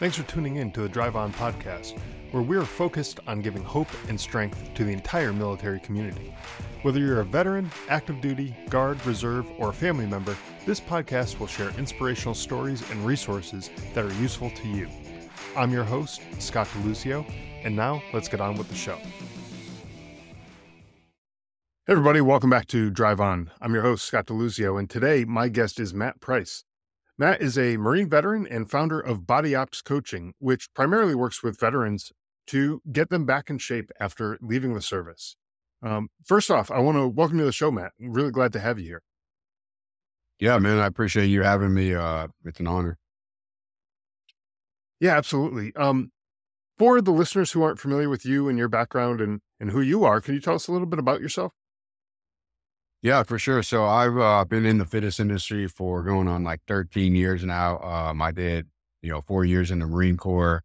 Thanks for tuning in to the Drive On Podcast, where we are focused on giving hope and strength to the entire military community. Whether you're a veteran, active duty, guard, reserve, or a family member, this podcast will share inspirational stories and resources that are useful to you. I'm your host, Scott DeLuzio, and now let's get on with the show. Hey everybody, welcome back to Drive On. I'm your host, Scott DeLuzio, and today my guest is Matt Priess. Matt is a Marine veteran and founder of Body Ops Coaching, which primarily works with veterans to get them back in shape after leaving the service. First off, I want to welcome you to the show, Matt. I'm really glad to have you here. Yeah, man, I appreciate you having me. It's an honor. Yeah, absolutely. For the listeners who aren't familiar with you and your background and who you are, can you tell us a little bit about yourself? Yeah, for sure. So I've been in the fitness industry for going on like 13 years now. I did, 4 years in the Marine Corps.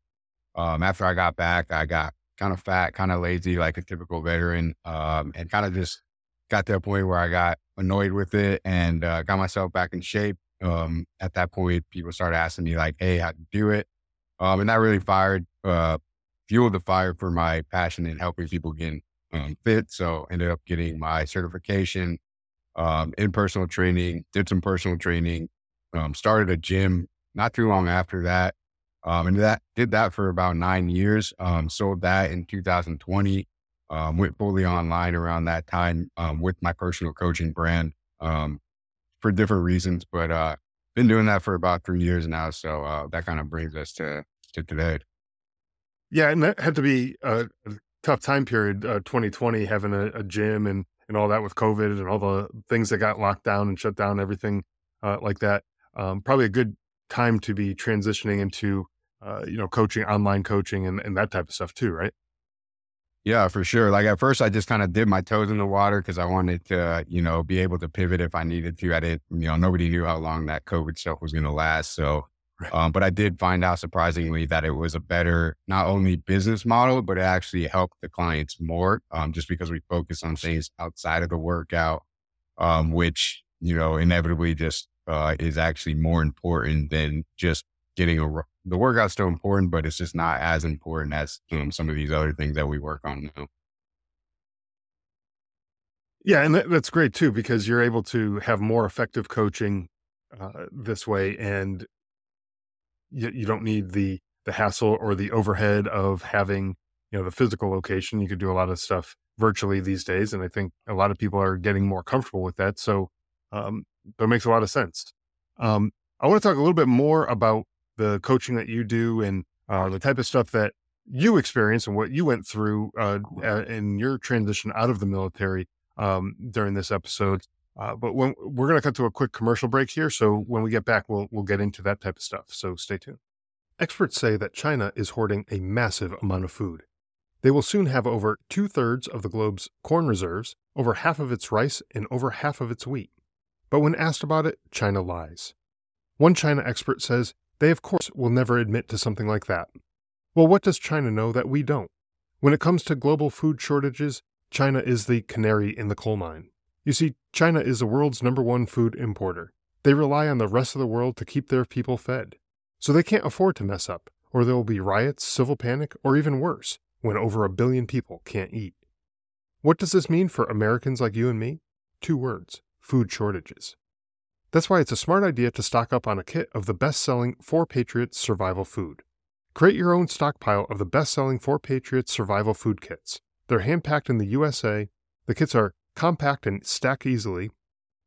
After I got back, I got kind of fat, kind of lazy, like a typical veteran, and kind of just got to a point where I got annoyed with it and got myself back in shape. At that point, people started asking me like, hey, how to do it? And that really fueled the fire for my passion in helping people get fit. So ended up getting my certification in personal training, did some personal training, started a gym not too long after that. And did that for about 9 years, sold that in 2020, went fully online around that time with my personal coaching brand for different reasons, but been doing that for about 3 years now. So that kind of brings us to today. Yeah. And that had to be a tough time period, 2020, having a gym and all that with COVID and all the things that got locked down and shut down, everything like that. Probably a good time to be transitioning into, coaching, online coaching and that type of stuff too, right? Yeah, for sure. Like at first I just kind of dipped my toes in the water because I wanted to, be able to pivot if I needed to. I didn't, nobody knew how long that COVID stuff was going to last. So, but I did find out surprisingly that it was a better, not only business model, but it actually helped the clients more, just because we focused on things outside of the workout, which, inevitably just is actually more important than just getting the workout's still important, but it's just not as important as some of these other things that we work on now. Yeah. And that's great too, because you're able to have more effective coaching this way. And you don't need the hassle or the overhead of having, the physical location. You could do a lot of stuff virtually these days. And I think a lot of people are getting more comfortable with that. So that makes a lot of sense. I want to talk a little bit more about the coaching that you do and the type of stuff that you experience and what you went through in your transition out of the military during this episode. But we're going to cut to a quick commercial break here. So when we get back, we'll get into that type of stuff. So stay tuned. Experts say that China is hoarding a massive amount of food. They will soon have over 2/3 of the globe's corn reserves, over half of its rice, and over half of its wheat. But when asked about it, China lies. One China expert says they, of course, will never admit to something like that. Well, what does China know that we don't? When it comes to global food shortages, China is the canary in the coal mine. You see, China is the world's #1 food importer. They rely on the rest of the world to keep their people fed. So they can't afford to mess up, or there will be riots, civil panic, or even worse, when over 1 billion people can't eat. What does this mean for Americans like you and me? 2 words: food shortages. That's why it's a smart idea to stock up on a kit of the best-selling 4Patriots survival food. Create your own stockpile of the best-selling 4Patriots survival food kits. They're hand-packed in the USA. The kits are compact and stack easily.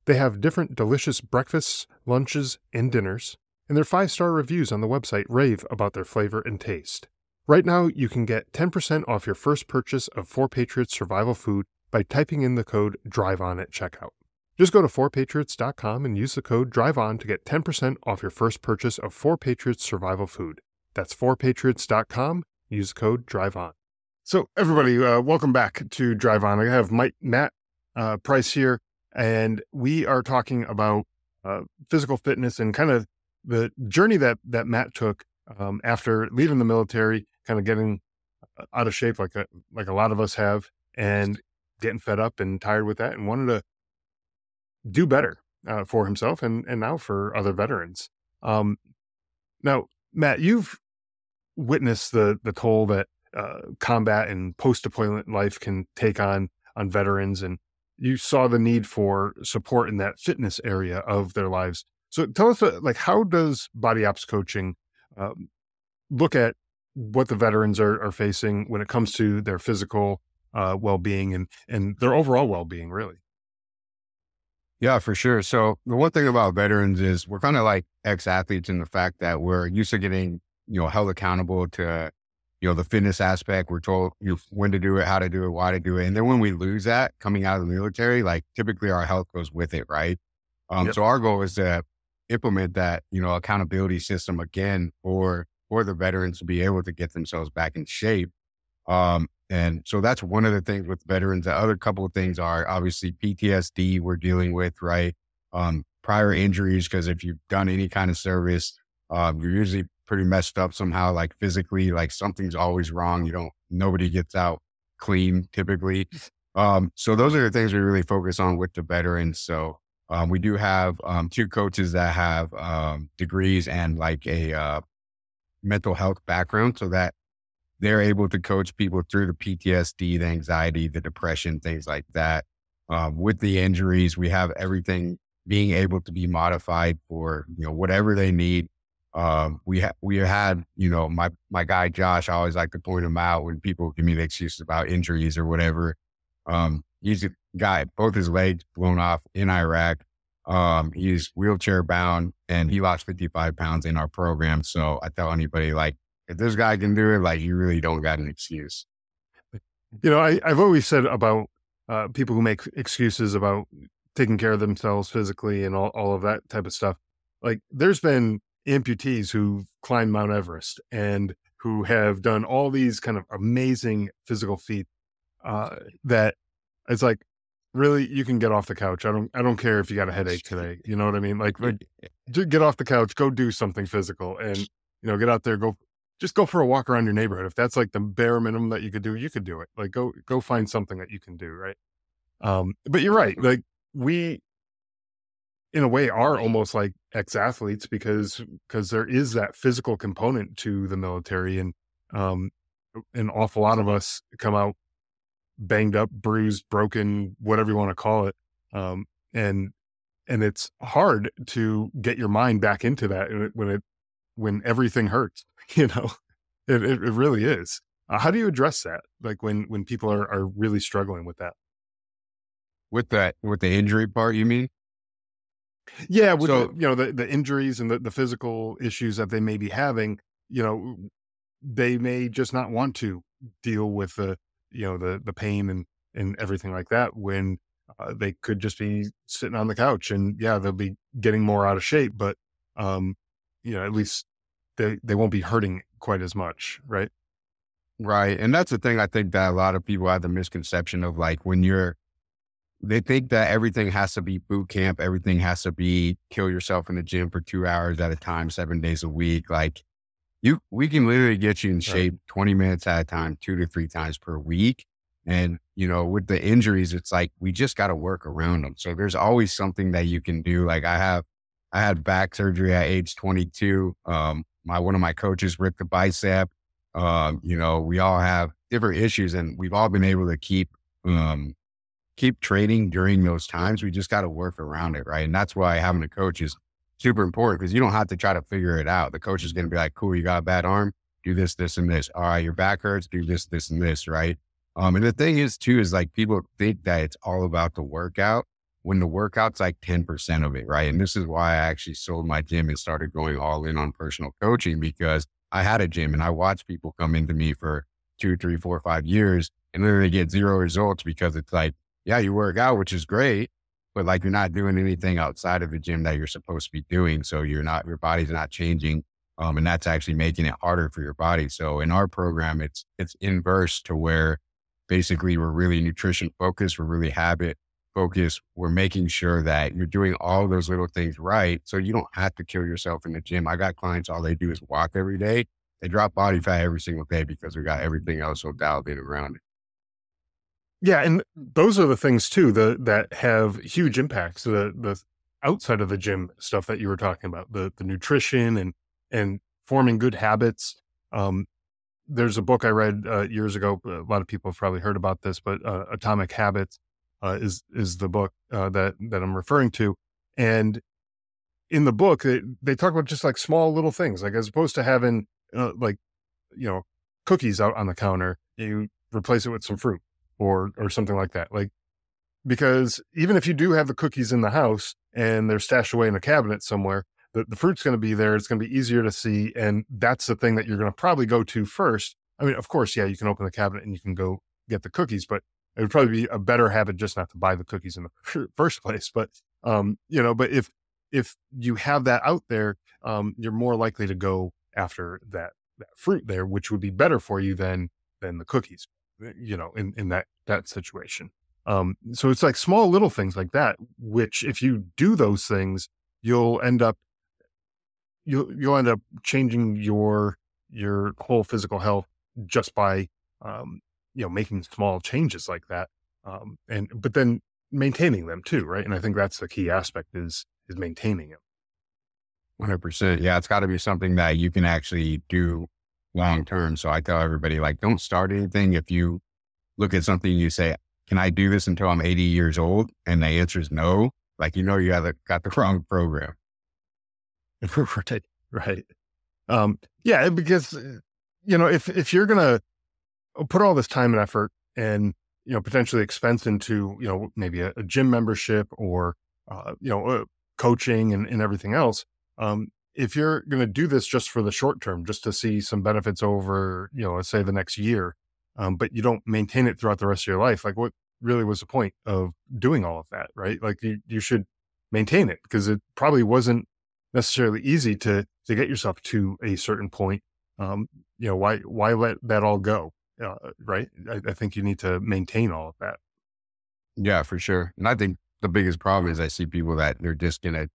They have different delicious breakfasts, lunches, and dinners, and their 5-star reviews on the website rave about their flavor and taste. Right now, you can get 10% off your first purchase of 4Patriots survival food by typing in the code DRIVEON at checkout. Just go to 4Patriots.com and use the code DRIVEON to get 10% off your first purchase of 4Patriots survival food. That's 4Patriots.com. Use code DRIVEON. So everybody, welcome back to Drive On. I have Matt Priess here, and we are talking about physical fitness and kind of the journey that Matt took after leaving the military, kind of getting out of shape like a lot of us have, and getting fed up and tired with that, and wanted to do better for himself and now for other veterans. Now, Matt, you've witnessed the toll that combat and post-deployment life can take on veterans, and you saw the need for support in that fitness area of their lives. So tell us, how does Body Ops coaching look at what the veterans are facing when it comes to their physical well-being and their overall well-being, really? Yeah, for sure. So the one thing about veterans is we're kind of like ex-athletes in the fact that we're used to getting, held accountable to, the fitness aspect. We're told when to do it, how to do it, why to do it. And then when we lose that coming out of the military, typically our health goes with it, right? Yep. So our goal is to implement that, accountability system again for the veterans to be able to get themselves back in shape. And so that's one of the things with veterans. The other couple of things are obviously PTSD we're dealing with, right? Prior injuries, because if you've done any kind of service, you're usually pretty messed up somehow, physically, something's always wrong. Nobody gets out clean typically. So those are the things we really focus on with the veterans. So we do have two coaches that have degrees and a mental health background, so that they're able to coach people through the PTSD, the anxiety, the depression, things like that. With the injuries, we have everything being able to be modified for, whatever they need. We had, my guy, Josh, I always like to point him out when people give me the excuses about injuries or whatever. He's a guy, both his legs blown off in Iraq. He's wheelchair bound and he lost 55 pounds in our program. So I tell anybody, if this guy can do it, you really don't got an excuse. I've always said about people who make excuses about taking care of themselves physically and all of that type of stuff. There's been amputees who've climbed Mount Everest and who have done all these kind of amazing physical feats that it's really, you can get off the couch. I don't care if you got a headache today. You know what I mean? Get off the couch, go do something physical, and get out there, go for a walk around your neighborhood. If that's the bare minimum that you could do it. Go find something that you can do. Right. But you're right. We, in a way, are almost like ex-athletes because there is that physical component to the military, and an awful lot of us come out banged up, bruised, broken, whatever you want to call it. And it's hard to get your mind back into that when everything hurts, it really is. How do you address that? When people are really struggling with that? With the injury part, you mean? Yeah, the injuries and the physical issues that they may be having, they may just not want to deal with the pain and everything like that when they could just be sitting on the couch, and they'll be getting more out of shape, but at least they won't be hurting quite as much, right? Right, and that's the thing I think that a lot of people have the misconception of, they think that everything has to be boot camp. Everything has to be kill yourself in the gym for 2 hours at a time, 7 days a week. We can literally get you in shape 20 minutes at a time, 2 to 3 times per week. And, with the injuries, it's we just got to work around them. So there's always something that you can do. I had back surgery at age 22. One of my coaches ripped the bicep. We all have different issues, and we've all been able to keep training during those times. We just got to work around it, right? And that's why having a coach is super important, because you don't have to try to figure it out. The coach is going to be cool, you got a bad arm, do this, this, and this. All right, your back hurts, do this, this, and this, right? And the thing is too, is people think that it's all about the workout when the workout's 10% of it, right? And this is why I actually sold my gym and started going all in on personal coaching, because I had a gym and I watched people come into me for 2, 3, 4, 5 years and literally get zero results, because it's you work out, which is great, but you're not doing anything outside of the gym that you're supposed to be doing. So your body's not changing. And that's actually making it harder for your body. So in our program, it's inverse to where basically we're really nutrition focused. We're really habit focused. We're making sure that you're doing all those little things right, so you don't have to kill yourself in the gym. I got clients, all they do is walk every day. They drop body fat every single day because we got everything else so dialed in around it. Yeah. And those are the things too, that have huge impacts. The outside of the gym stuff that you were talking about, the nutrition and forming good habits, There's a book I read years ago. A lot of people have probably heard about this, but Atomic Habits is the book that I'm referring to. And in the book, they talk about just like small little things, like as opposed to having cookies out on the counter, you replace it with some fruit or something like that. Like, because even if you do have the cookies in the house and they're stashed away in a cabinet somewhere, the fruit's going to be there. It's going to be easier to see. And that's the thing that you're going to probably go to first. I mean, of course, yeah, you can open the cabinet and you can go get the cookies, but it would probably be a better habit just not to buy the cookies in the first place. But, but if you have that out there, you're more likely to go after that fruit there, which would be better for you than the cookies, in that situation. So it's like small little things like that, which if you do those things, you'll end up changing your whole physical health just by, making small changes like that. But then maintaining them too. Right. And I think that's the key aspect is maintaining it. 100%. Yeah. It's gotta be something that you can actually do long-term. So I tell everybody, like, don't start anything. If you look at something, you say, can I do this until I'm 80 years old? And the answer is no. Like, you got the wrong program. Right. Yeah, because, if you're going to put all this time and effort and, potentially expense into, maybe a gym membership or, coaching and everything else, if you're going to do this just for the short term, just to see some benefits over, let's say the next year, but you don't maintain it throughout the rest of your life, like what really was the point of doing all of that, right? Like you should maintain it because it probably wasn't necessarily easy to get yourself to a certain point. Why let that all go, right? I think you need to maintain all of that. Yeah, for sure. And I think the biggest problem is I see people that they're just they're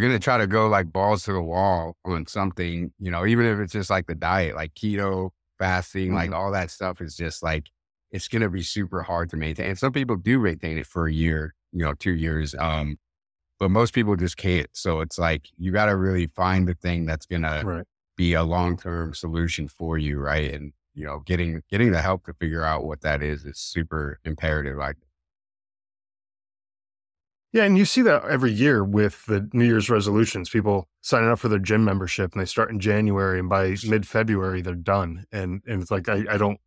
going to try to go like balls to the wall on something, even if it's just like the diet, like keto, fasting, mm-hmm. like all that stuff is just like, it's going to be super hard to maintain. And some people do maintain it for a year, 2 years. But most people just can't. So it's like, you got to really find the thing that's going to be a long-term solution for you. Right. And, getting the help to figure out what that is super imperative. Like, yeah. And you see that every year with the New Year's resolutions, people signing up for their gym membership and they start in January and by mid-February they're done. And it's like, I don't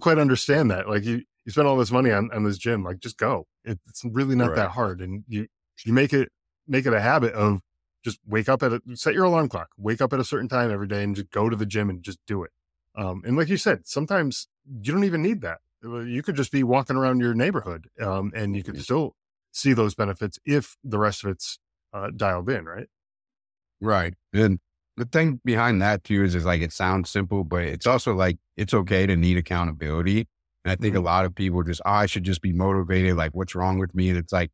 quite understand that. Like you spend all this money on this gym, like just go. It's really not that hard. And you make it a habit of just wake up set your alarm clock, wake up at a certain time every day and just go to the gym and just do it. And like you said, sometimes you don't even need that. You could just be walking around your neighborhood and you could still see those benefits if the rest of it's dialed in, right? Right. And the thing behind that too is like, it sounds simple, but it's also like, it's okay to need accountability. And I think a lot of people just, I should just be motivated. Like, what's wrong with me? And it's like,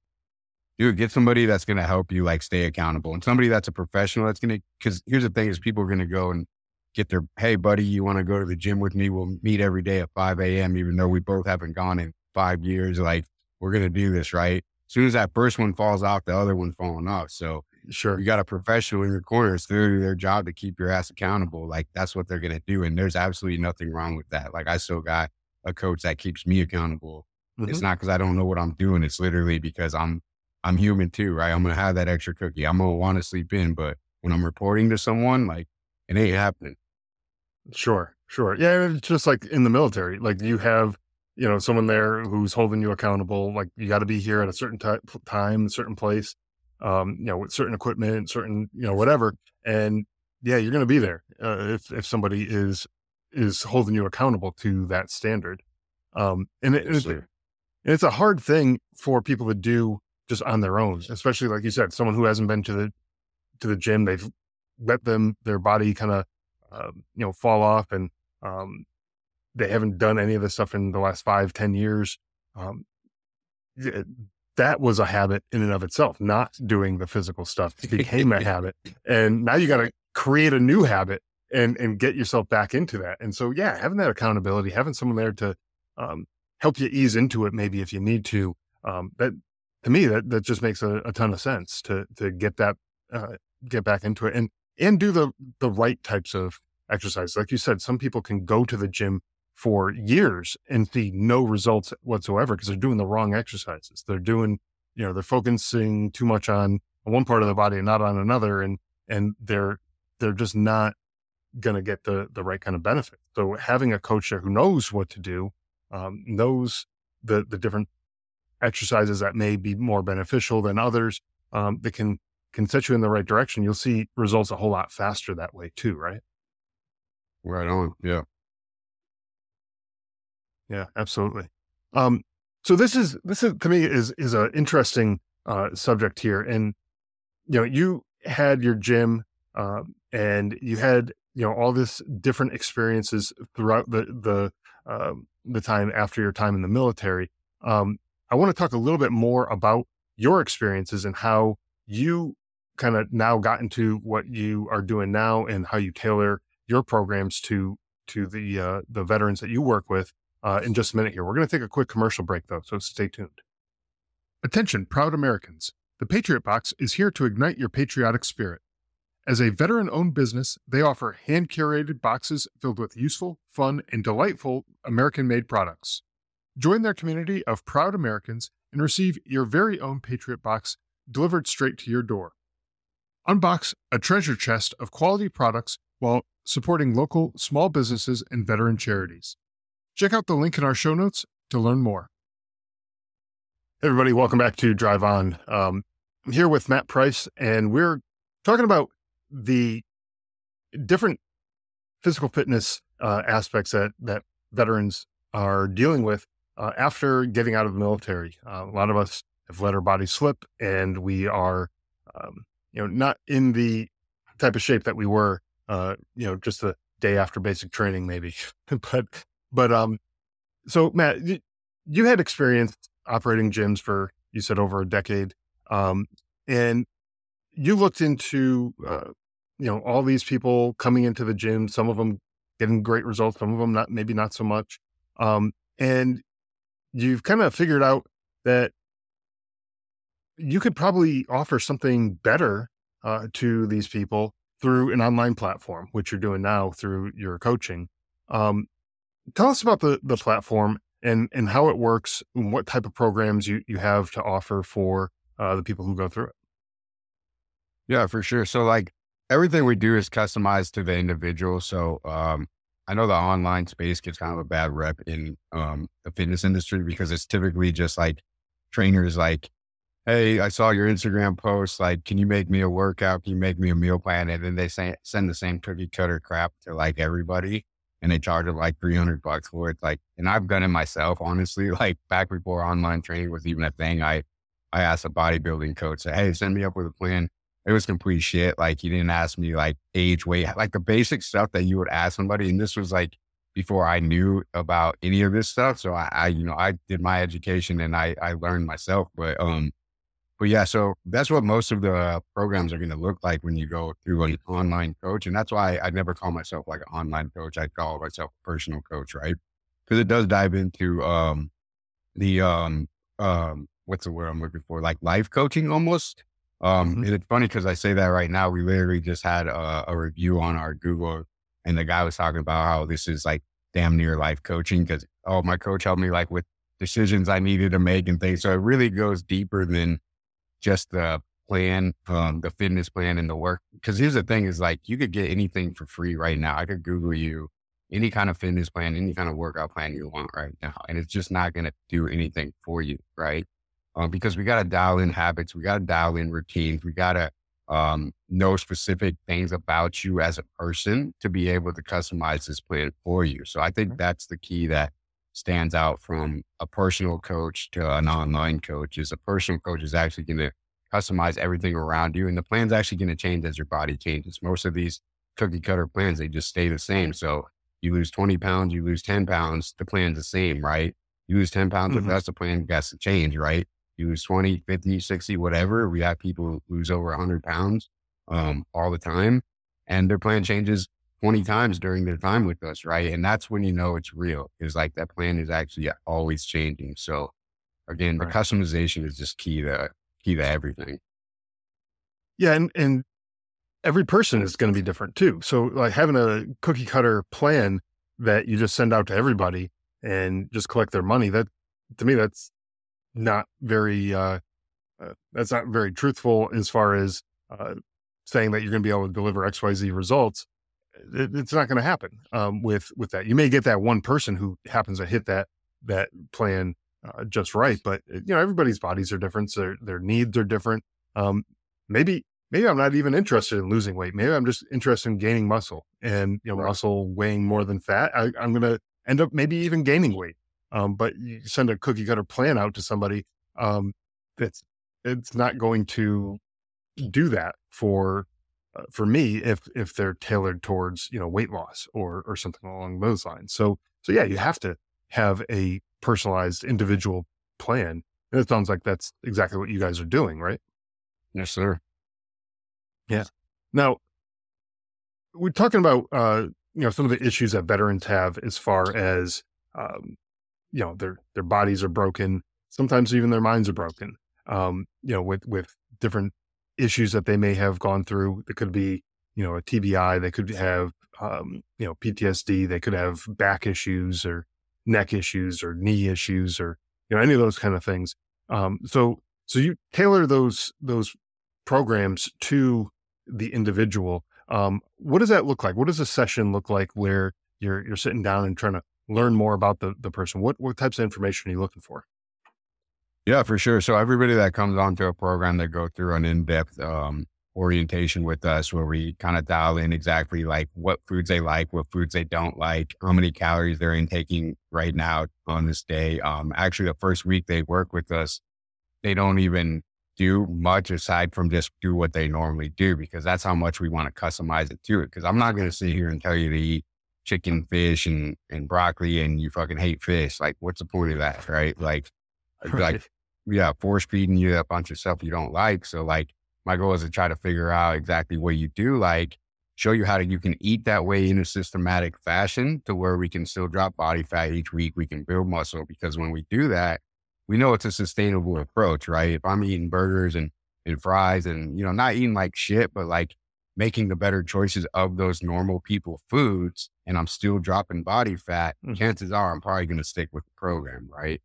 dude, get somebody that's going to help you like stay accountable and somebody that's a professional that's going to, because here's the thing is people are going to go and get their, hey buddy, you want to go to the gym with me? We'll meet every day at 5 a.m. Even though we both haven't gone in 5 years, like we're going to do this, right? As soon as that first one falls off, the other one's falling off. So sure, you got a professional in your corner. It's literally their job to keep your ass accountable. Like that's what they're going to do. And there's absolutely nothing wrong with that. Like I still got a coach that keeps me accountable. Mm-hmm. It's not because I don't know what I'm doing. It's literally because I'm human too, right? I'm going to have that extra cookie. I'm going to want to sleep in, but when I'm reporting to someone, like it ain't happening. Sure. Yeah. It's just like in the military, like you have, someone there who's holding you accountable. Like you got to be here at a certain time, a certain place, with certain equipment, certain, whatever. And yeah, you're going to be there. If somebody is holding you accountable to that standard. And it's a hard thing for people to do just on their own, especially like you said, someone who hasn't been to the gym, they've let their body kind of, fall off and, they haven't done any of this stuff in the last 5-10 years. That was a habit in and of itself, not doing the physical stuff became a habit. And now you got to create a new habit and get yourself back into that. And so, yeah, having that accountability, having someone there to, help you ease into it, maybe if you need to, that to me, that just makes a ton of sense to get that, get back into it. And and do the right types of exercise. Like you said, some people can go to the gym for years and see no results whatsoever because they're doing the wrong exercises. They're doing, you know, they're focusing too much on one part of the body and not on another, and they're just not going to get the right kind of benefit. So having a coach there who knows what to do, knows the different exercises that may be more beneficial than others, that can set you in the right direction. You'll see results a whole lot faster that way too, right? Right on. Yeah. Yeah, absolutely. So this is to me is an interesting subject here. And, you know, you had your gym and you had, you know, all this different experiences throughout the time after your time in the military. I want to talk a little bit more about your experiences and how you kind of now got into what you are doing now and how you tailor your programs to the veterans that you work with in just a minute here. We're going to take a quick commercial break though, so stay tuned. Attention, proud Americans. The Patriot Box is here to ignite your patriotic spirit. As a veteran-owned business, they offer hand-curated boxes filled with useful, fun, and delightful American-made products. Join their community of proud Americans and receive your very own Patriot Box delivered straight to your door. Unbox a treasure chest of quality products while supporting local small businesses and veteran charities. Check out the link in our show notes to learn more. Hey everybody, welcome back to Drive On. I'm here with Matt Priess, and we're talking about the different physical fitness aspects that veterans are dealing with after getting out of the military. A lot of us have let our bodies slip, and we are, not in the type of shape that we were, just the day after basic training, maybe. So Matt, you had experience operating gyms for, you said, over a decade, and you looked into, all these people coming into the gym. Some of them getting great results, some of them maybe not so much. And you've kind of figured out that you could probably offer something better to these people through an online platform, which you're doing now through your coaching. Tell us about the platform and how it works and what type of programs you have to offer for the people who go through it. Yeah, for sure. So like everything we do is customized to the individual. So I know the online space gets kind of a bad rep in the fitness industry because it's typically just like trainers like, hey, I saw your Instagram post. Like, can you make me a workout? Can you make me a meal plan? And then they send the same cookie cutter crap to like everybody. And they charge it like $300 for it. Like, and I've done it myself, honestly, like back before online training was even a thing. I asked a bodybuilding coach, say, hey, send me up with a plan. It was complete shit. Like he didn't ask me like age, weight, like the basic stuff that you would ask somebody. And this was like before I knew about any of this stuff. So I did my education and I learned myself, but yeah, so that's what most of the programs are going to look like when you go through an online coach. And that's why I never call myself like an online coach. I call myself a personal coach, right? Because it does dive into what's the word I'm looking for? Like life coaching almost. And it's funny because I say that right now. We literally just had a review on our Google and the guy was talking about how this is like damn near life coaching because, oh, my coach helped me like with decisions I needed to make and things. So it really goes deeper than just the plan, the fitness plan and the work. Cause here's the thing is like, you could get anything for free right now. I could Google you any kind of fitness plan, any kind of workout plan you want right now. And it's just not going to do anything for you. Right. Because we got to dial in habits. We got to dial in routines. We got to, know specific things about you as a person to be able to customize this plan for you. So I think that's the key that stands out from a personal coach to an online coach is a personal coach is actually going to customize everything around you. And the plan's actually going to change as your body changes. Most of these cookie cutter plans, they just stay the same. So you lose 20 pounds, you lose 10 pounds, the plan's the same, right? You lose 10 pounds, if that's the plan, that's the change, right? You lose 20, 50, 60, whatever. We have people who lose over 100 pounds all the time and their plan changes 20 times during their time with us, right? And that's when you know it's real. It's like that plan is actually always changing. So again, the customization is just key to everything. Yeah, and every person is going to be different too. So like having a cookie cutter plan that you just send out to everybody and just collect their money, that to me, that's not very, that's not very truthful as far as saying that you're going to be able to deliver XYZ results. It's not going to happen with that. You may get that one person who happens to hit that plan just right, but you know, everybody's bodies are different. So their needs are different. Maybe I'm not even interested in losing weight. Maybe I'm just interested in gaining muscle, and you know, muscle weighing more than fat. I'm going to end up maybe even gaining weight. But you send a cookie cutter plan out to somebody it's not going to do that for me if they're tailored towards, you know, weight loss or something along those lines. So yeah, you have to have a personalized individual plan. And it sounds like that's exactly what you guys are doing, right? Yes, sir. Yeah. Now, we're talking about, you know, some of the issues that veterans have as far as, you know, their bodies are broken. Sometimes even their minds are broken, you know, with different issues that they may have gone through. It could be, you know, a TBI. They could have, you know, PTSD. They could have back issues or neck issues or knee issues or, you know, any of those kind of things. So you tailor those programs to the individual. What does that look like? What does a session look like where you're sitting down and trying to learn more about the person? What types of information are you looking for? Yeah, for sure. So everybody that comes onto a program, they go through an in-depth orientation with us where we kind of dial in exactly like what foods they like, what foods they don't like, how many calories they're intaking right now on this day. Actually, the first week they work with us, they don't even do much aside from just do what they normally do, because that's how much we want to customize it to it. Because I'm not going to sit here and tell you to eat chicken, fish, and broccoli, and you fucking hate fish. Like, what's the point of that, right? Like, yeah, force feeding you a bunch of stuff you don't like. So like, my goal is to try to figure out exactly what you do like, show you how you can eat that way in a systematic fashion to where we can still drop body fat each week. We can build muscle, because when we do that, we know it's a sustainable approach, right? If I'm eating burgers and fries and, you know, not eating like shit, but like making the better choices of those normal people foods, and I'm still dropping body fat, chances are I'm probably going to stick with the program, right?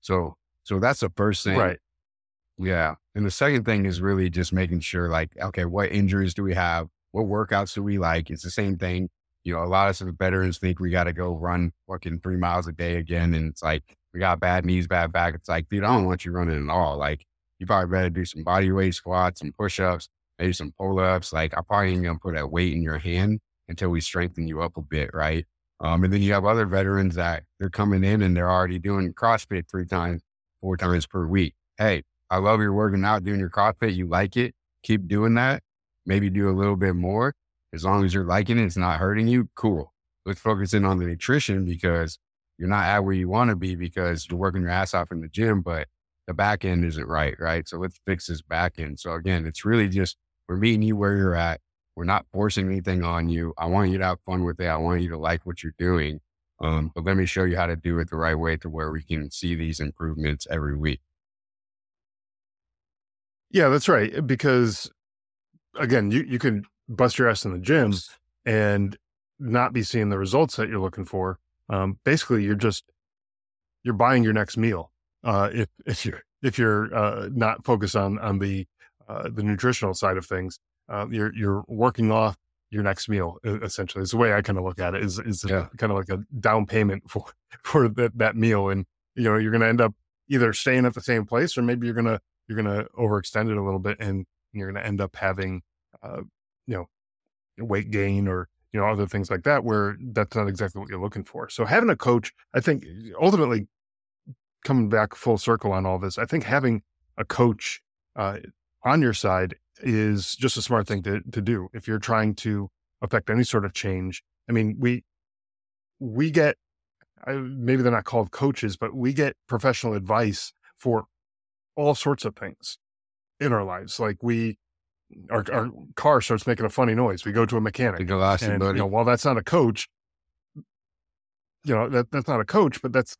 So that's the first thing. Right. Yeah. And the second thing is really just making sure like, okay, what injuries do we have? What workouts do we like? It's the same thing. You know, a lot of veterans think we got to go run fucking 3 miles a day again. And it's like, we got bad knees, bad back. It's like, dude, I don't want you running at all. Like, you probably better do some body weight squats, some push-ups, maybe some pull-ups. Like, I probably ain't going to put that weight in your hand until we strengthen you up a bit, right? And then you have other veterans that they're coming in and they're already doing CrossFit 3 times, 4 times per week. Hey, I love your working out, doing your CrossFit. You like it. Keep doing that. Maybe do a little bit more. As long as you're liking it, it's not hurting you. Cool. Let's focus in on the nutrition, because you're not at where you want to be because you're working your ass off in the gym, but the back end isn't right, right? So let's fix this back end. So again, it's really just, we're meeting you where you're at. We're not forcing anything on you. I want you to have fun with it. I want you to like what you're doing. But let me show you how to do it the right way to where we can see these improvements every week. Yeah, that's right. Because again, you can bust your ass in the gym and not be seeing the results that you're looking for. Basically you're buying your next meal. If you're not focused on the nutritional side of things, you're working off your next meal, essentially. It's the way I kind of look at it is kind of like a down payment for that meal. And, you know, you're going to end up either staying at the same place, or maybe you're going to overextend it a little bit, and you're going to end up having, you know, weight gain or, you know, other things like that, where that's not exactly what you're looking for. So having a coach, I think ultimately coming back full circle on all this, I think having a coach on your side is just a smart thing to do if you're trying to affect any sort of change. I mean, we get, maybe they're not called coaches, but we get professional advice for all sorts of things in our lives. Like our car starts making a funny noise, we go to a mechanic. And, you know, while that's not a coach, you know, that's not a coach, but that's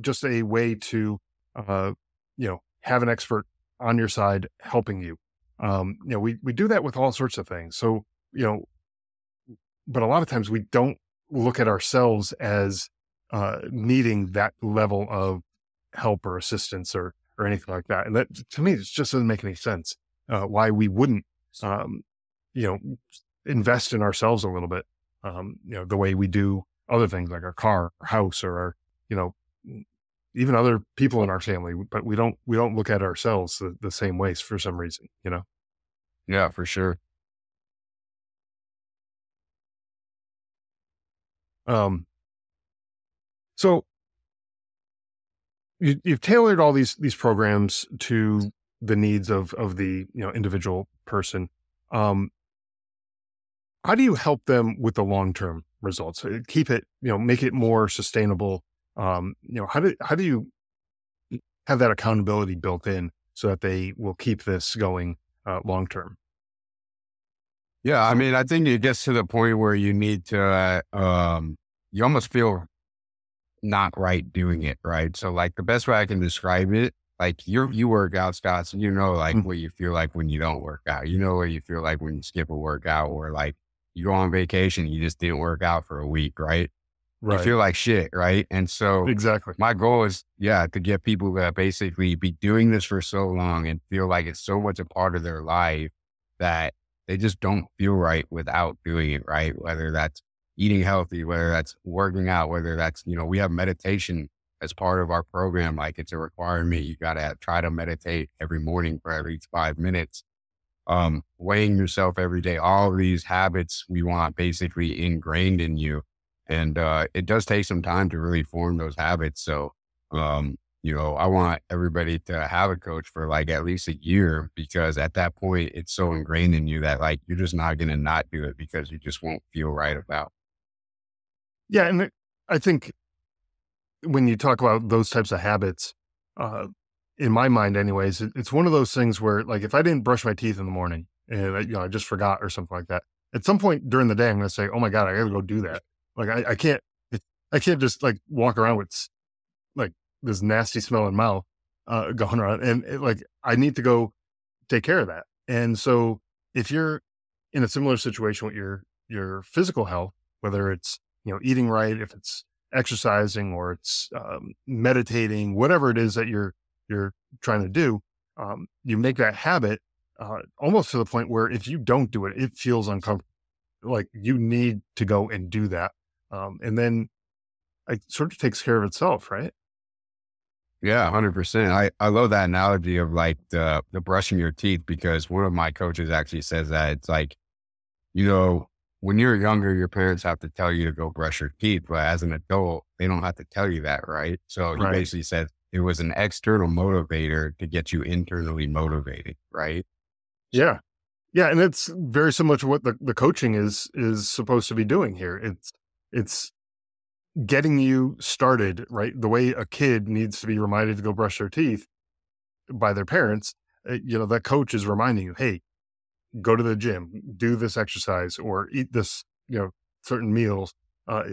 just a way to, you know, have an expert on your side helping you. You know, we do that with all sorts of things. So, you know, but a lot of times we don't look at ourselves as needing that level of help or assistance or anything like that. And that, to me, it just doesn't make any sense why we wouldn't, you know, invest in ourselves a little bit, you know, the way we do other things like our car, our house, or our, you know, even other people in our family, but we don't look at ourselves the same ways for some reason, you know? Yeah, for sure. So you've tailored all these programs to the needs of the, you know, individual person. How do you help them with the long-term results? Keep it, you know, make it more sustainable. You know, how do you have that accountability built in so that they will keep this going long-term? Yeah. I mean, I think it gets to the point where you need to, you almost feel not right doing it. Right. So like the best way I can describe it, like you work out, Scott, so you know, like what you feel like when you don't work out, you know, what you feel like when you skip a workout, or like you go on vacation, you just didn't work out for a week. Right. Right. You feel like shit. Right. And so exactly my goal is, to get people that basically be doing this for so long and feel like it's so much a part of their life that they just don't feel right without doing it. Right. Whether that's eating healthy, whether that's working out, whether that's, you know, we have meditation as part of our program. Like it's a requirement. You got to try to meditate every morning for at least 5 minutes, weighing yourself every day. All of these habits we want basically ingrained in you. And, it does take some time to really form those habits. So, you know, I want everybody to have a coach for like at least a year, because at that point it's so ingrained in you that like, you're just not going to not do it because you just won't feel right about. Yeah. And I think when you talk about those types of habits, in my mind anyways, it's one of those things where like, if I didn't brush my teeth in the morning and I, you know, I just forgot or something like that, at some point during the day, I'm going to say, oh my God, I gotta go do that. Like I can't just like walk around with like this nasty smelling mouth going around, and like I need to go take care of that. And so if you're in a similar situation with your physical health, whether it's, you know, eating right, if it's exercising, or it's meditating, whatever it is that you're trying to do, you make that habit almost to the point where if you don't do it, it feels uncomfortable. Like you need to go and do that. And then it sort of takes care of itself, right? Yeah, 100%. I love that analogy of like the brushing your teeth, because one of my coaches actually says that it's like, you know, when you're younger, your parents have to tell you to go brush your teeth, but as an adult, they don't have to tell you that, right? So he basically said it was an external motivator to get you internally motivated, right? Yeah. Yeah. And it's very similar to what the coaching is supposed to be doing here. It's getting you started, right? The way a kid needs to be reminded to go brush their teeth by their parents, you know, that coach is reminding you, hey, go to the gym, do this exercise, or eat this, you know, certain meals,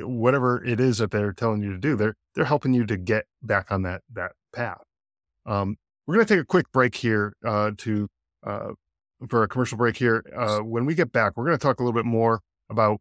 whatever it is that they're telling you to do, they're helping you to get back on that path. We're going to take a quick break here, for a commercial break here. When we get back, we're going to talk a little bit more about,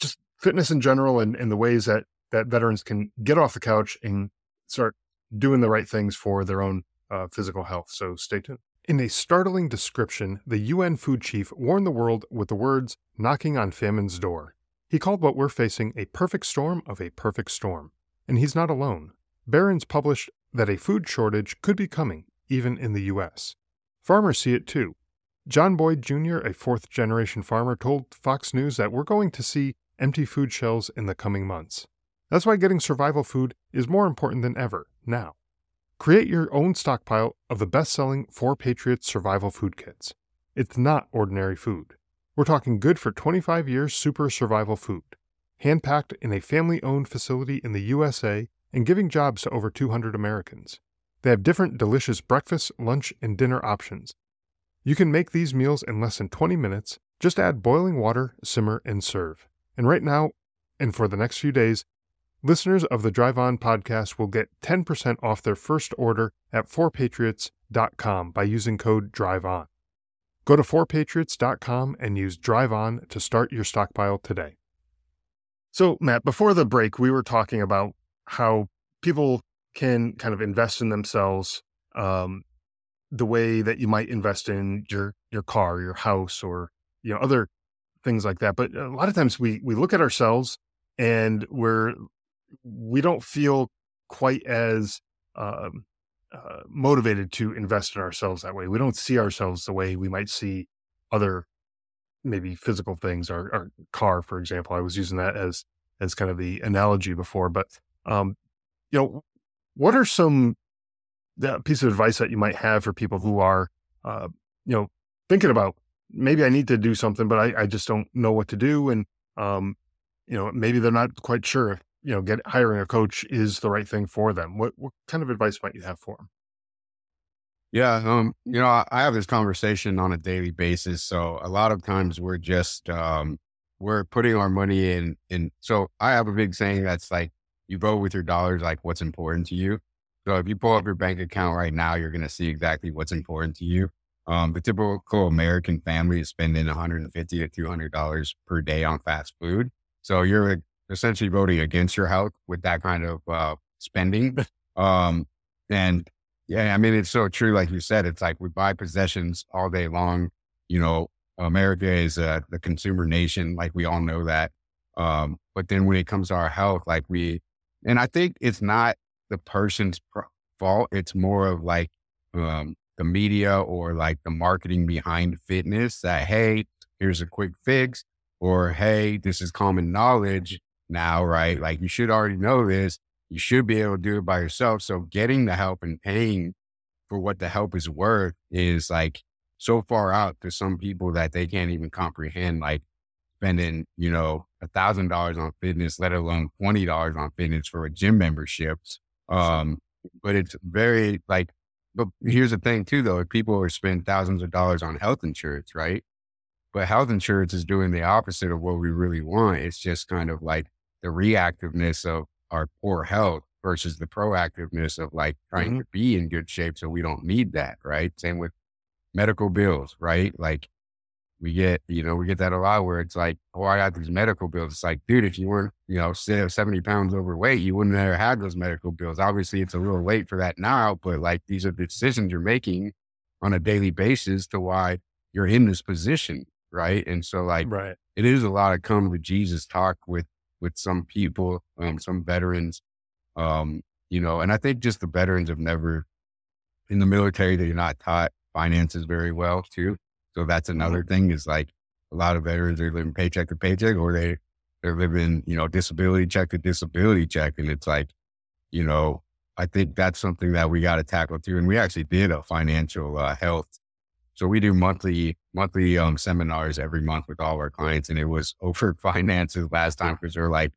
just fitness in general and the ways that veterans can get off the couch and start doing the right things for their own, physical health. So stay tuned. In a startling description, the UN food chief warned the world with the words knocking on famine's door. He called what we're facing a perfect storm of a perfect storm. And he's not alone. Barron's published that a food shortage could be coming, even in the U.S. Farmers see it too. John Boyd Jr., a fourth-generation farmer, told Fox News that we're going to see empty food shelves in the coming months. That's why getting survival food is more important than ever now. Create your own stockpile of the best-selling 4Patriots survival food kits. It's not ordinary food. We're talking good for 25 years super survival food, hand-packed in a family-owned facility in the USA and giving jobs to over 200 Americans. They have different delicious breakfast, lunch, and dinner options. You can make these meals in less than 20 minutes. Just add boiling water, simmer, and serve. And right now, and for the next few days, listeners of the Drive On podcast will get 10% off their first order at 4Patriots.com driveon.com by using code DRIVEON. Go to 4Patriots.com and use DRIVEON to start your stockpile today. So, Matt, before the break, we were talking about how people can kind of invest in themselves the way that you might invest in your car, your house, or other things like that. But a lot of times we look at ourselves and we don't feel quite as motivated to invest in ourselves that way. We don't see ourselves the way we might see other maybe physical things, our car, for example. I was using that as kind of the analogy before, but what are some that piece of advice that you might have for people who are thinking about, maybe I need to do something, but I just don't know what to do, and maybe they're not quite sure. Hiring a coach is the right thing for them. What kind of advice might you have for them? Yeah. I have this conversation on a daily basis. So a lot of times we're just, we're putting our money in. And so I have a big saying that's like, you vote with your dollars, like what's important to you. So if you pull up your bank account right now, you're going to see exactly what's important to you. The typical American family is spending $150 to $200 per day on fast food. So you're essentially voting against your health with that kind of spending. It's so true. Like you said, it's like we buy possessions all day long. America is the consumer nation. Like we all know that. But then when it comes to our health, and I think it's not the person's fault. It's more of like the media or like the marketing behind fitness that, hey, here's a quick fix, or, hey, this is common knowledge now, right? Like you should already know this. You should be able to do it by yourself. So getting the help and paying for what the help is worth is like so far out to some people that they can't even comprehend, like spending, $1,000 on fitness, let alone $20 on fitness for a gym membership. But it's very but here's the thing too, though, if people are spending thousands of dollars on health insurance, right? But health insurance is doing the opposite of what we really want. It's just kind of like the reactiveness of our poor health versus the proactiveness of like trying to be in good shape. So we don't need that. Right. Same with medical bills, right? Like we get, we get that a lot where it's like, oh, I got these medical bills. It's like, dude, if you weren't, 70 pounds overweight, you wouldn't have had those medical bills. Obviously it's a little late for that now, but like these are the decisions you're making on a daily basis to why you're in this position. Right. And so It is a lot of come to Jesus talk with some people, some veterans, and I think just the veterans have never in the military, they're not taught finances very well too. So that's another thing is like a lot of veterans are living paycheck to paycheck, or they're living, disability check to disability check. And it's like, I think that's something that we got to tackle too. And we actually did a financial health. So we do monthly seminars every month with all our clients. And it was over finances last time because they're like,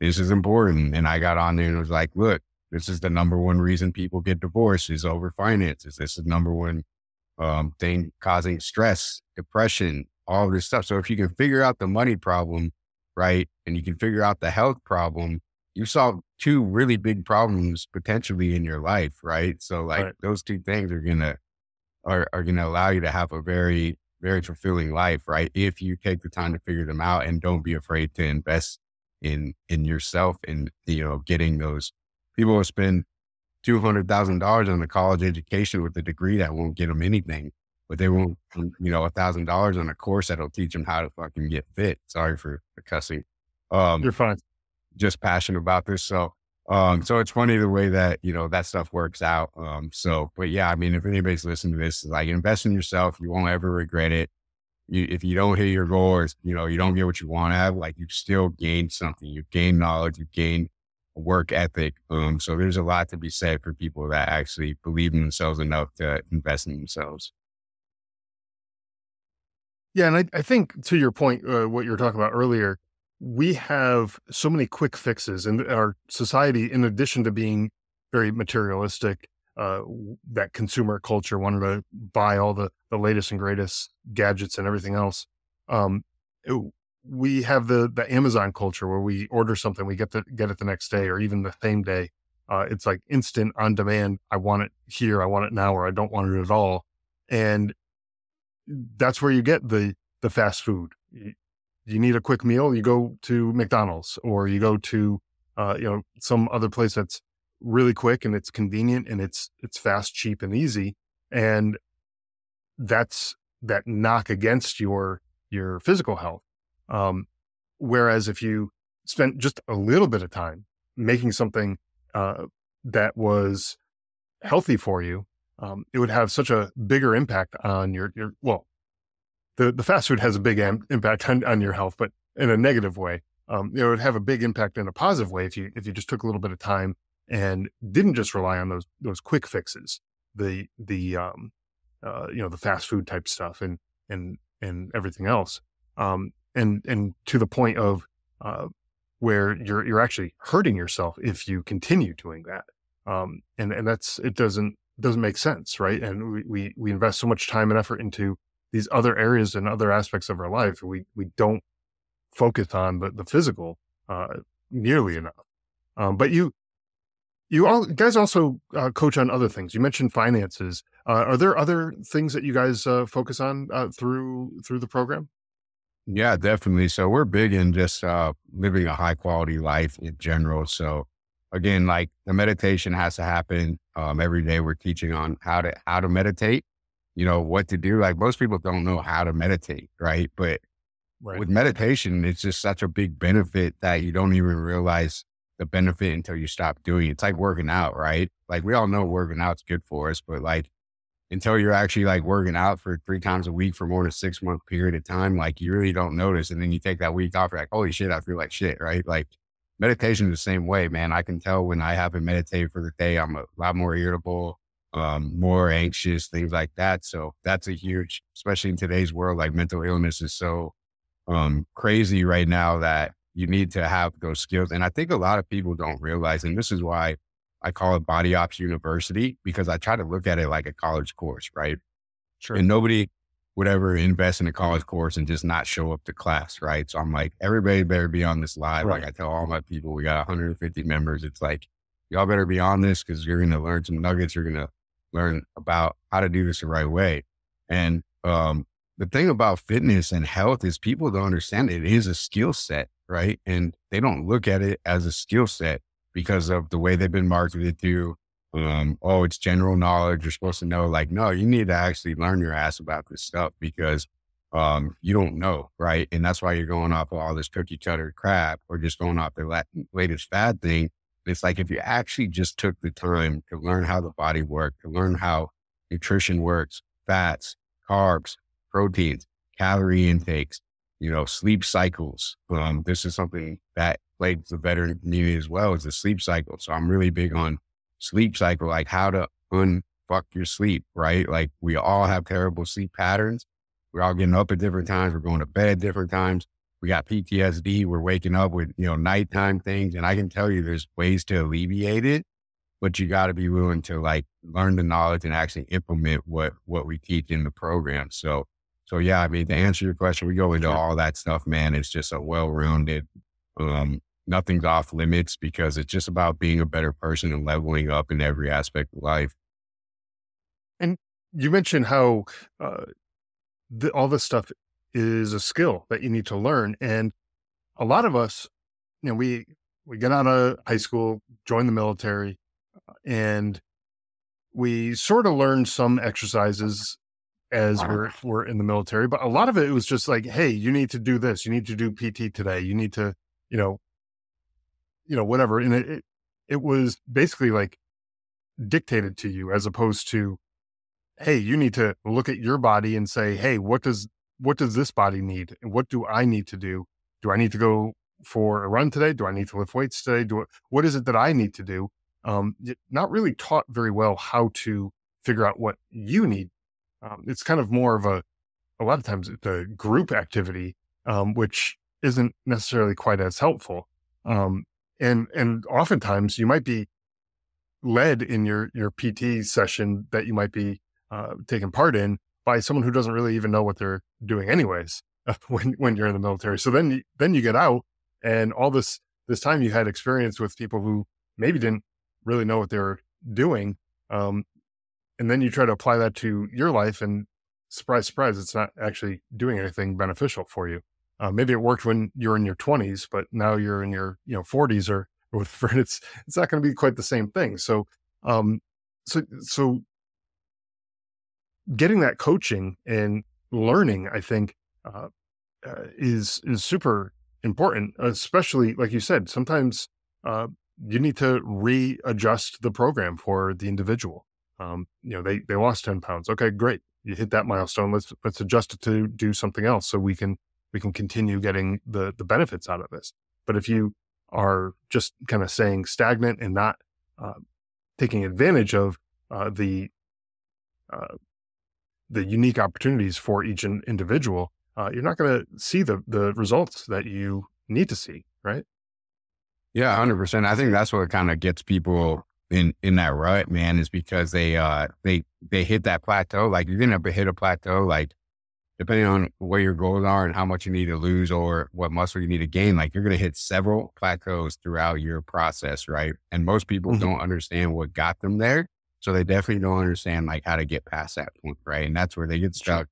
this is important. And I got on there and was like, look, this is the number one reason people get divorced is over finances. This is the number one thing causing stress, depression, all this stuff. So if you can figure out the money problem, right, and you can figure out the health problem, you solve two really big problems potentially in your life, right? So those two things are going to allow you to have a very, very fulfilling life, right? If you take the time to figure them out and don't be afraid to invest in yourself and, getting those people who spend $200,000 on a college education with a degree that won't get them anything, but they won't, $1,000 on a course that'll teach them how to fucking get fit. Sorry for the cussing. You're fine. Just passionate about this. So it's funny the way that, that stuff works out. If anybody's listening to this, invest in yourself, you won't ever regret it. If you don't hit your goal or, you don't get what you want to have, you've still gained something. You've gained knowledge, you've gained a work ethic. So there's a lot to be said for people that actually believe in themselves enough to invest in themselves. Yeah. And I think to your point, what you were talking about earlier, we have so many quick fixes in our society, in addition to being very materialistic, that consumer culture wanted to buy all the latest and greatest gadgets and everything else. We have the Amazon culture where we order something, we get it the next day or even the same day. It's like instant on demand. I want it here. I want it now, or I don't want it at all. And that's where you get the fast food. You need a quick meal, you go to McDonald's, or you go to some other place that's really quick and it's convenient and it's fast, cheap, and easy. And that's that knock against your physical health. Whereas if you spent just a little bit of time making something that was healthy for you, it would have such a bigger impact on your well, the fast food has a big impact on your health, but in a negative way. It would have a big impact in a positive way if you just took a little bit of time and didn't just rely on those quick fixes, the fast food type stuff and everything else. And to the point of where you're actually hurting yourself if you continue doing that. And that's, it doesn't make sense, right? And we invest so much time and effort into these other areas and other aspects of our life. We don't focus on the physical nearly enough. But you guys also coach on other things. You mentioned finances. Are there other things that you guys focus on through the program? Yeah, definitely. So we're big in just living a high quality life in general. So again, like the meditation has to happen every day. We're teaching on how to meditate, what to do. Like most people don't know how to meditate, right? But with meditation, it's just such a big benefit that you don't even realize the benefit until you stop doing it. It's like working out, right? Like we all know working out's good for us, but like until you're actually like working out for 3 times a week for more than a 6-month period of time, like you really don't notice. And then you take that week off, you're like, holy shit, I feel like shit, right? Like meditation is the same way, man. I can tell when I haven't meditated for the day, I'm a lot more irritable, more anxious, things like that. So that's a huge, especially in today's world, like mental illness is so crazy right now that you need to have those skills. And I think a lot of people don't realize, and this is why I call it Body Ops University, because I try to look at it like a college course, right? Sure. And nobody would ever invest in a college course and just not show up to class, right? So I'm like, everybody better be on this live. Right. Like I tell all my people, we got 150 members. It's like, y'all better be on this because you're going to learn some nuggets. You're going to learn about how to do this the right way. And the thing about fitness and health is people don't understand it is a skill set, right? And they don't look at it as a skill set because of the way they've been marketed to. It's general knowledge. You're supposed to know. Like, no, you need to actually learn your ass about this stuff because you don't know, right? And that's why you're going off of all this cookie cutter crap or just going off the latest fad thing. It's like if you actually just took the time to learn how the body works, to learn how nutrition works, fats, carbs, proteins, calorie intakes, sleep cycles. This is something that plagues the veteran community as well, is the sleep cycle. So I'm really big on sleep cycle, like how to unfuck your sleep, right? Like we all have terrible sleep patterns. We're all getting up at different times. We're going to bed at different times. We got PTSD. We're waking up with, nighttime things. And I can tell you there's ways to alleviate it, but you got to be willing to like learn the knowledge and actually implement what we teach in the program. So yeah, I mean, to answer your question, we go into all that stuff, man. It's just a well-rounded, nothing's off limits because it's just about being a better person and leveling up in every aspect of life. And you mentioned how all this stuff is a skill that you need to learn. And a lot of us, we get out of high school, join the military, and we sort of learn some exercises as we're in the military. But a lot of it was just like, hey, you need to do this. You need to do PT today. You need to, whatever. And it was basically like dictated to you as opposed to, hey, you need to look at your body and say, hey, what does this body need? And what do I need to do? Do I need to go for a run today? Do I need to lift weights today? What is it that I need to do? Not really taught very well how to figure out what you need. It's kind of more of a lot of times it's a group activity, which isn't necessarily quite as helpful. And oftentimes you might be led in your PT session that you might be taking part in by someone who doesn't really even know what they're doing anyways, when you're in the military. So then you get out and all this time you had experience with people who maybe didn't really know what they were doing. And then you try to apply that to your life, and surprise, surprise, it's not actually doing anything beneficial for you. Maybe it worked when you're in your 20s, but now you're in your 40s or whatever. It's not going to be quite the same thing. So, so getting that coaching and learning, I think, is super important, especially like you said, sometimes you need to readjust the program for the individual. They lost 10 pounds. Okay, great. You hit that milestone. Let's adjust it to do something else so we can continue getting the benefits out of this. But if you are just kind of staying stagnant and not taking advantage of the unique opportunities for each individual, you're not going to see the results that you need to see, right? Yeah, 100%. I think that's what kind of gets people in that rut, man, is because they hit that plateau. Like, you're going to hit a plateau, like, depending on where your goals are and how much you need to lose or what muscle you need to gain, like, you're going to hit several plateaus throughout your process, right? And most people don't understand what got them there. So they definitely don't understand like how to get past that point, right? And that's where they get stuck.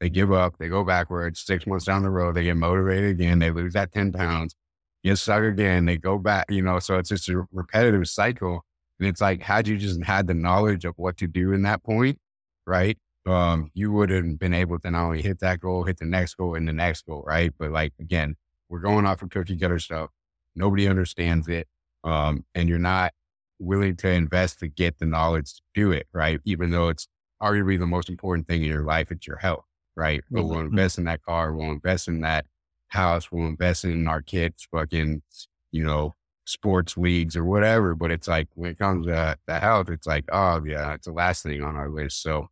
They give up, they go backwards. 6 months down the road, they get motivated again. They lose that 10 pounds, get stuck again. They go back, so it's just a repetitive cycle. And it's like, had you just had the knowledge of what to do in that point, right? You would have been able to not only hit that goal, hit the next goal and the next goal, right? But like, again, we're going off of cookie cutter stuff. Nobody understands it. And you're not willing to invest to get the knowledge to do it, right? Even though it's arguably the most important thing in your life, it's your health. Right. But we'll invest in that car. We'll invest in that house. We'll invest in our kids, fucking, sports leagues or whatever. But it's like, when it comes to the health, it's like, oh yeah, it's the last thing on our list. So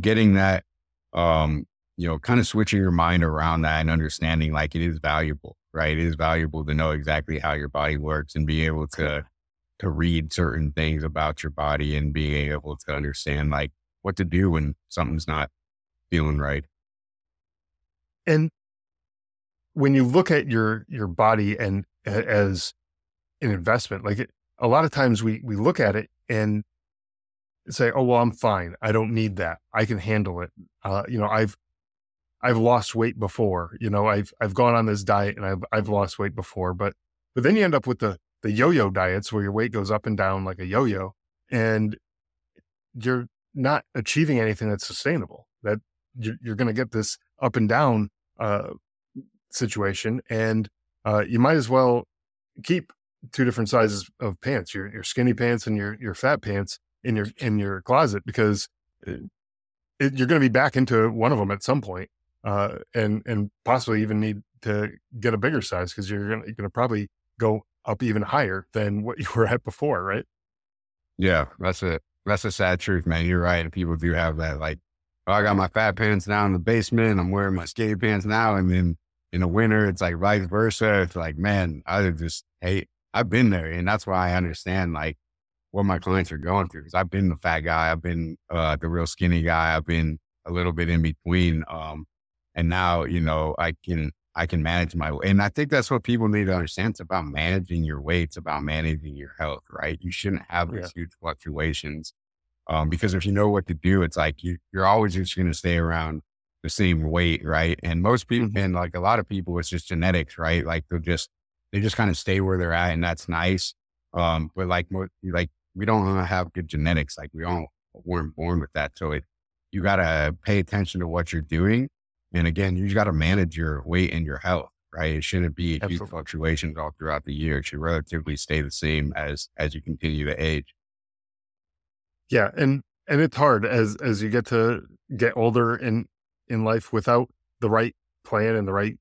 getting that, kind of switching your mind around that and understanding like it is valuable, right? It is valuable to know exactly how your body works and be able to read certain things about your body and being able to understand like what to do when something's not feeling right. And when you look at your body and as an investment, like a lot of times we look at it and say, oh, well, I'm fine. I don't need that. I can handle it. I've lost weight before, I've gone on this diet and I've lost weight before, but then you end up with the yo-yo diets where your weight goes up and down like a yo-yo and you're not achieving anything that's sustainable. That you're going to get this up and down situation, and you might as well keep two different sizes of pants: your skinny pants and your fat pants in your closet, because you're going to be back into one of them at some point, and possibly even need to get a bigger size because you're going to probably go up even higher than what you were at before, right? Yeah, that's it. That's the sad truth, man. You're right, and people do have that like, I got my fat pants now in the basement. I'm wearing my skinny pants now. And then in the winter, it's like vice versa. It's like, man, I've been there. And that's why I understand like what my clients are going through. Cause I've been the fat guy. I've been the real skinny guy. I've been a little bit in between. And now, I can manage my weight. And I think that's what people need to understand. It's about managing your weight. It's about managing your health, right? You shouldn't have these huge fluctuations. Because if you know what to do, it's like you're always just going to stay around the same weight, right? And most people, and like a lot of people, it's just genetics, right? Like they just kind of stay where they're at, and that's nice. But like we don't have good genetics. Like weren't born with that. So you got to pay attention to what you're doing. And again, you just got to manage your weight and your health, right? It shouldn't be huge fluctuations all throughout the year. It should relatively stay the same as you continue to age. Yeah. And it's hard as you get older in life without the right plan and the right,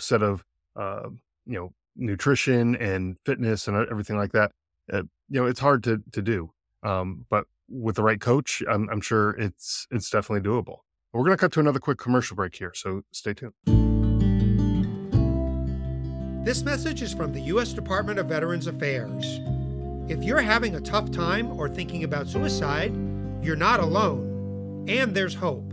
set of, nutrition and fitness and everything like that. It's hard to do. But with the right coach, I'm sure it's definitely doable. We're going to cut to another quick commercial break here. So stay tuned. This message is from the U.S. Department of Veterans Affairs. If you're having a tough time or thinking about suicide, you're not alone, and there's hope.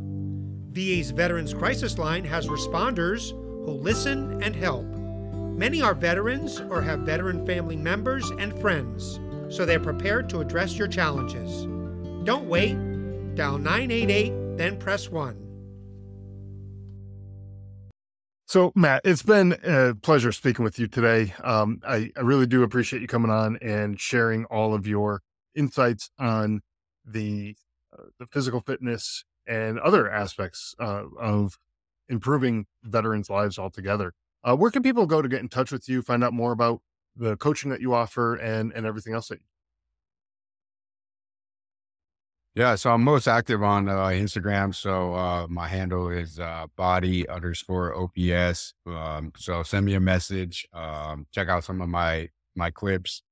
VA's Veterans Crisis Line has responders who listen and help. Many are veterans or have veteran family members and friends, so they're prepared to address your challenges. Don't wait. Dial 988, then press 1. So, Matt, it's been a pleasure speaking with you today. I really do appreciate you coming on and sharing all of your insights on the physical fitness and other aspects of improving veterans' lives altogether. Where can people go to get in touch with you, find out more about the coaching that you offer and everything else that you do? Yeah, so I'm most active on Instagram. So my handle is body_OPS. So send me a message. Check out some of my clips.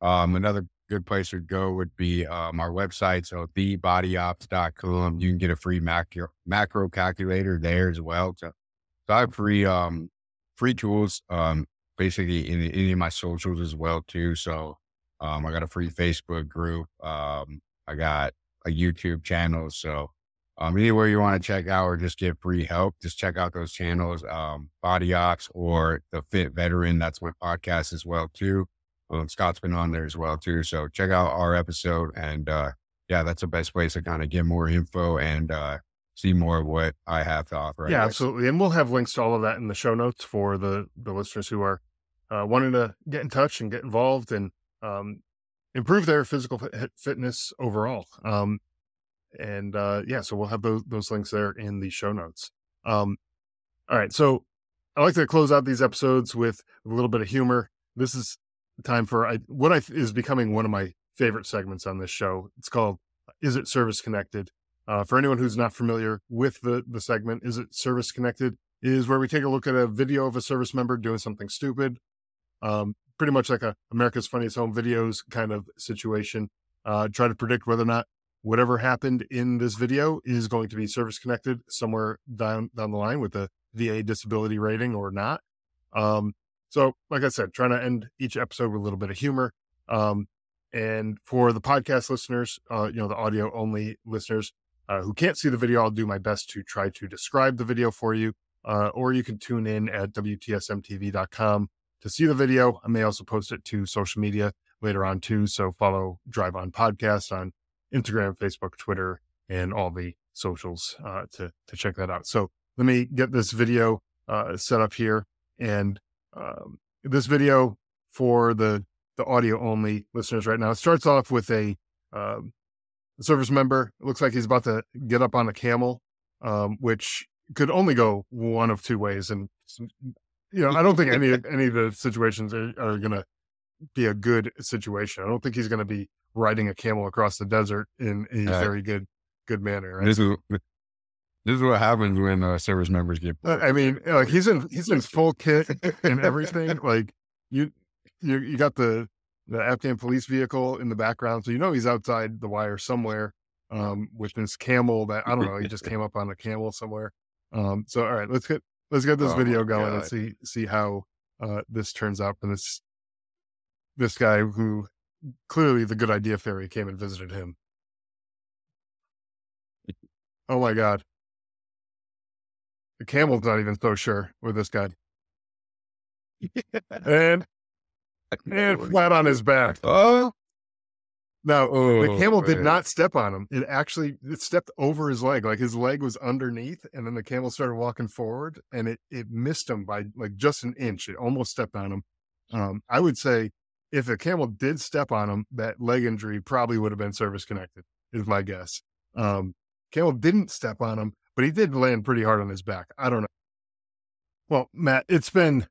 Another good place to go would be our website. So thebodyops.com. You can get a free macro calculator there as well. So I have free tools, basically in any of my socials as well too. So I got a free Facebook group. I got a YouTube channel. So anywhere you want to check out or just get free help, just check out those channels, Body Ops or The Fit Veteran. That's my podcast as well too. Scott's been on there as well too. So check out our episode and that's the best place to kind of get more info and see more of what I have to offer. Yeah, absolutely. And we'll have links to all of that in the show notes for the listeners who are wanting to get in touch and get involved and improve their physical fitness overall. So we'll have those links there in the show notes. All right. So I like to close out these episodes with a little bit of humor. This is time for is becoming one of my favorite segments on this show. It's called, Is It Service Connected? For anyone who's not familiar with the segment, Is It Service Connected? Is where we take a look at a video of a service member doing something stupid. Pretty much like a America's Funniest Home Videos kind of situation. Try to predict whether or not whatever happened in this video is going to be service connected somewhere down the line with a VA disability rating or not. So like I said, trying to end each episode with a little bit of humor. And for the podcast listeners, the audio only listeners who can't see the video, I'll do my best to try to describe the video for you. Or you can tune in at WTSMTV.com to see the video. I may also post it to social media later on too. So follow Drive On Podcast on Instagram, Facebook, Twitter, and all the socials to check that out. So let me get this video set up here. And this video for the audio only listeners right now, it starts off with a service member. It looks like he's about to get up on a camel, which could only go one of two ways. And I don't think any of the situations are going to be a good situation. I don't think he's going to be riding a camel across the desert in a very good manner. Right? This is what happens when service members get. I mean, like he's in full kit and everything. Like you got the Afghan police vehicle in the background, so he's outside the wire somewhere with this camel that I don't know. He just came up on a camel somewhere. So all right, let's get this video going and see how this turns out. And this guy who clearly the Good Idea Fairy came and visited him. Oh my God. The camel's not even so sure with this guy. And flat on his back. Oh. Now, the camel did not step on him. It stepped over his leg. Like his leg was underneath, and then the camel started walking forward, and it missed him by like just an inch. It almost stepped on him. I would say if a camel did step on him, that leg injury probably would have been service connected, is my guess. Camel didn't step on him, but he did land pretty hard on his back. I don't know. Well, Matt, it's been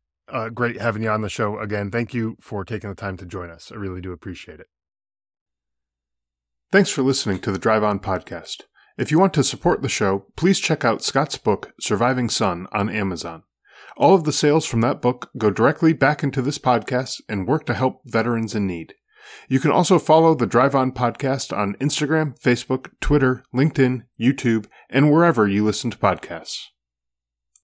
great having you on the show again. Thank you for taking the time to join us. I really do appreciate it. Thanks for listening to the Drive On Podcast. If you want to support the show, please check out Scott's book, Surviving Sun, on Amazon. All of the sales from that book go directly back into this podcast and work to help veterans in need. You can also follow the Drive On Podcast on Instagram, Facebook, Twitter, LinkedIn, YouTube, and wherever you listen to podcasts.